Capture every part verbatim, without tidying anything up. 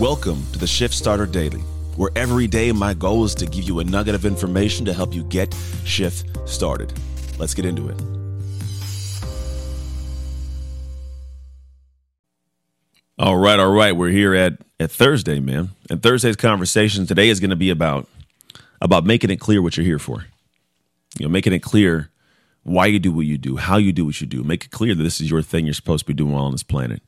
Welcome to the Shift Starter Daily, where every day my goal is to give you a nugget of information to help you get shift started. Let's get into it. All right, all right. We're here at, at Thursday, man. And Thursday's conversation today is going to be about, about making it clear what you're here for. You know, making it clear why you do what you do, how you do what you do. Make it clear that this is your thing you're supposed to be doing while on this planet.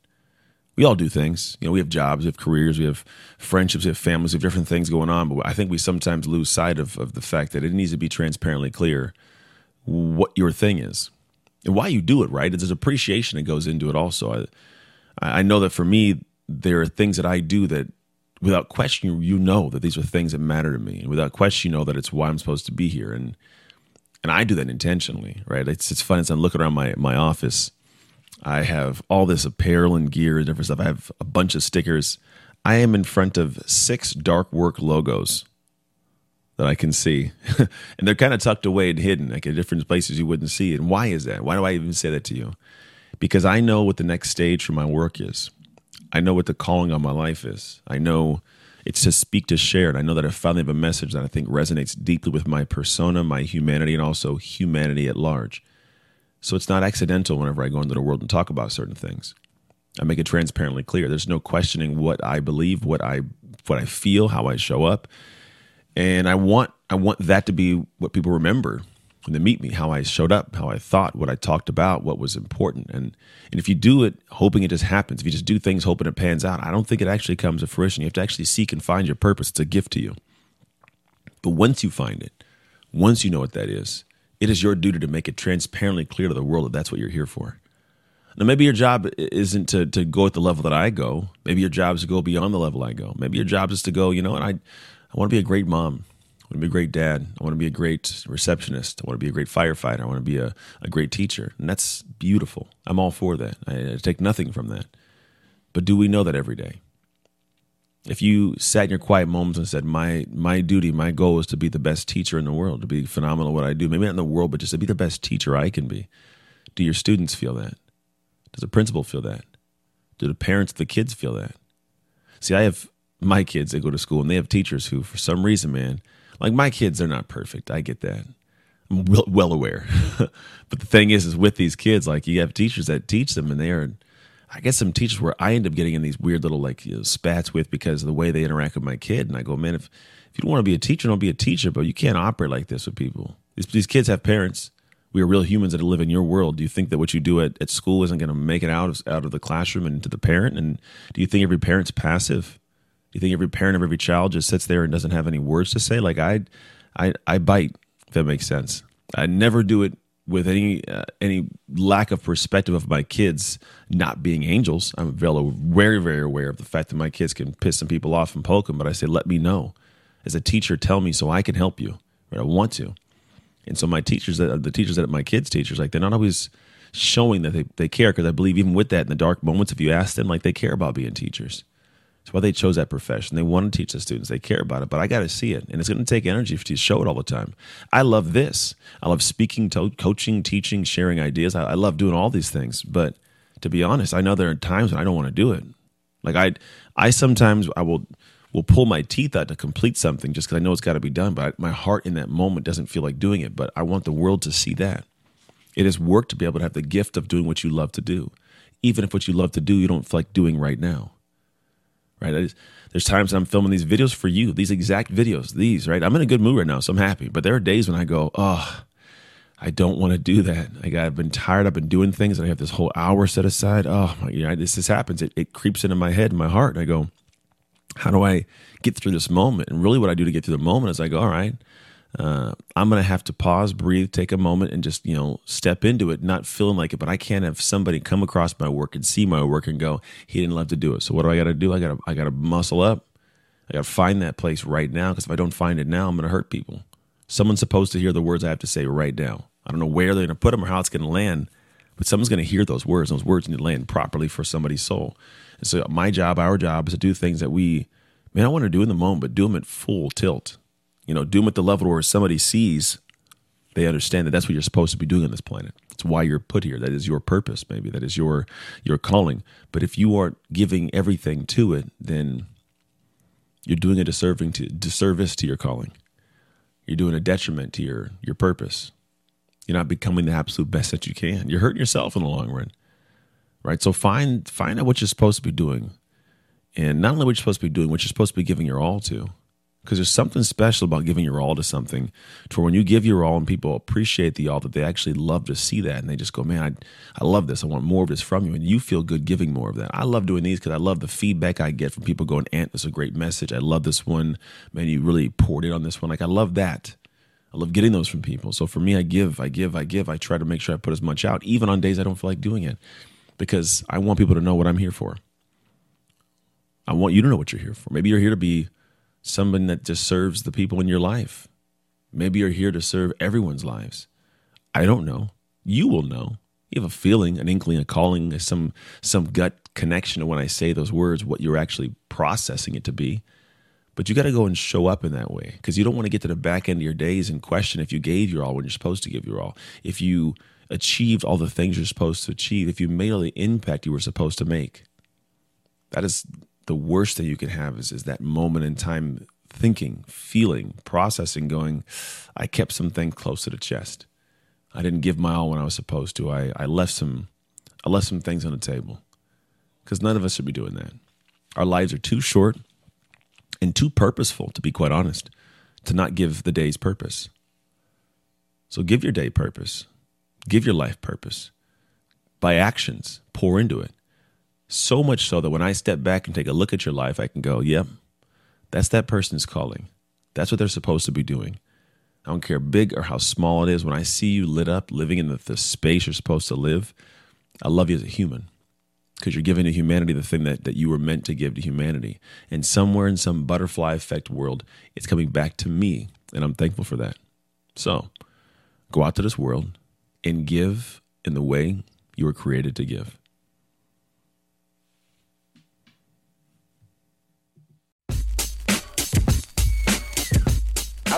We all do things. You know, we have jobs, we have careers, we have friendships, we have families, we have different things going on. But I think we sometimes lose sight of, of the fact that it needs to be transparently clear what your thing is and why you do it, right? There's appreciation that goes into it also. I, I know that for me, there are things that I do that without question, you know that these are things that matter to me. And without question, you know that it's why I'm supposed to be here. And and I do that intentionally, right? It's it's fun. As I'm looking around my, my office, I have all this apparel and gear and different stuff. I have a bunch of stickers. I am in front of six Dark Work logos that I can see. And they're kind of tucked away and hidden, like at different places you wouldn't see. And why is that? Why do I even say that to you? Because I know what the next stage for my work is. I know what the calling on my life is. I know it's to speak, to share. And I know that I finally have a message that I think resonates deeply with my persona, my humanity, and also humanity at large. So it's not accidental whenever I go into the world and talk about certain things. I make it transparently clear. There's no questioning what I believe, what I what I feel, how I show up. And I want I want that to be what people remember when they meet me, how I showed up, how I thought, what I talked about, what was important. And and if you do it hoping it just happens, if you just do things hoping it pans out, I don't think it actually comes to fruition. You have to actually seek and find your purpose. It's a gift to you. But once you find it, once you know what that is, it is your duty to make it transparently clear to the world that that's what you're here for. Now, maybe your job isn't to, to go at the level that I go. Maybe your job is to go beyond the level I go. Maybe your job is to go, you know, and I, I want to be a great mom. I want to be a great dad. I want to be a great receptionist. I want to be a great firefighter. I want to be a, a great teacher. And that's beautiful. I'm all for that. I, I take nothing from that. But do we know that every day? If you sat in your quiet moments and said, my my duty, my goal is to be the best teacher in the world, to be phenomenal at what I do, maybe not in the world, but just to be the best teacher I can be. Do your students feel that? Does the principal feel that? Do the parents of the kids feel that? See, I have my kids that go to school, and they have teachers who, for some reason, man, like my kids, they're not perfect. I get that. I'm well, well aware. But the thing is, is with these kids, like you have teachers that teach them and they are, I guess some teachers where I end up getting in these weird little like you know, spats with because of the way they interact with my kid. And I go, man, if, if you don't want to be a teacher, don't be a teacher, but you can't operate like this with people. These, these kids have parents. We are real humans that live in your world. Do you think that what you do at, at school isn't going to make it out of, out of the classroom and to the parent? And do you think every parent's passive? You think every parent of every child just sits there and doesn't have any words to say? Like I, I, I bite. If that makes sense. I never do it with any uh, any lack of perspective of my kids not being angels. I'm very, very aware of the fact that my kids can piss some people off and poke them, but I say, let me know. As a teacher, tell me so I can help you. Right? I want to. And so my teachers, the teachers that my kids' teachers, like they're not always showing that they, they care because I believe even with that in the dark moments, if you ask them, like they care about being teachers. That's why they chose that profession. They want to teach the students. They care about it, but I got to see it. And it's going to take energy to show it all the time. I love this. I love speaking, to- coaching, teaching, sharing ideas. I-, I love doing all these things. But to be honest, I know there are times when I don't want to do it. Like I I sometimes I will, will pull my teeth out to complete something just because I know it's got to be done. But I, my heart in that moment doesn't feel like doing it. But I want the world to see that. It is work to be able to have the gift of doing what you love to do, even if what you love to do you don't feel like doing right now. Right? I just, there's times I'm filming these videos for you, these exact videos, these, right? I'm in a good mood right now, so I'm happy. But there are days when I go, oh, I don't want to do that. Like I've been tired. I've been doing things. And I have this whole hour set aside. Oh, my, you know, this, this happens. It, it creeps into my head and my heart. And I go, how do I get through this moment? And really what I do to get through the moment is I go, all right, uh, I'm going to have to pause, breathe, take a moment, and just, you know, step into it, not feeling like it. But I can't have somebody come across my work and see my work and go, he didn't love to do it. So what do I got to do? I got to, I got to muscle up. I got to find that place right now. Because if I don't find it now, I'm going to hurt people. Someone's supposed to hear the words I have to say right now. I don't know where they're going to put them or how it's going to land, but someone's going to hear those words. Those words need to land properly for somebody's soul. And so my job, our job is to do things that we, man, I want to do in the moment, but do them at full tilt. You know, do them at the level where somebody sees, they understand that that's what you're supposed to be doing on this planet. It's why you're put here. That is your purpose, maybe. That is your your calling. But if you aren't giving everything to it, then you're doing a disserving to, disservice to your calling. You're doing a detriment to your, your purpose. You're not becoming the absolute best that you can. You're hurting yourself in the long run, right? So find find out what you're supposed to be doing. And not only what you're supposed to be doing, what you're supposed to be giving your all to. Because there's something special about giving your all to something, to where when you give your all and people appreciate the all, that they actually love to see that. And they just go, man, I, I love this. I want more of this from you. And you feel good giving more of that. I love doing these because I love the feedback I get from people going, Ant, this is a great message. I love this one. Man, you really poured in on this one. Like, I love that. I love getting those from people. So for me, I give, I give, I give. I try to make sure I put as much out, even on days I don't feel like doing it, because I want people to know what I'm here for. I want you to know what you're here for. Maybe you're here to be someone that just serves the people in your life. Maybe you're here to serve everyone's lives. I don't know. You will know. You have a feeling, an inkling, a calling, some some gut connection to when I say those words, what you're actually processing it to be. But you got to go and show up in that way, because you don't want to get to the back end of your days and question if you gave your all when you're supposed to give your all, if you achieved all the things you're supposed to achieve, if you made all the impact you were supposed to make. That is the worst thing you can have is, is that moment in time thinking, feeling, processing, going, I kept some things close to the chest. I didn't give my all when I was supposed to. I, I left some I left some things on the table, because none of us should be doing that. Our lives are too short and too purposeful, to be quite honest, to not give the day's purpose. So give your day purpose. Give your life purpose. By actions, pour into it. So much so that when I step back and take a look at your life, I can go, yep, that's that person's calling. That's what they're supposed to be doing. I don't care big or how small it is. When I see you lit up, living in the, the space you're supposed to live, I love you as a human, because you're giving to humanity the thing that, that you were meant to give to humanity. And somewhere in some butterfly effect world, it's coming back to me, and I'm thankful for that. So go out to this world and give in the way you were created to give. I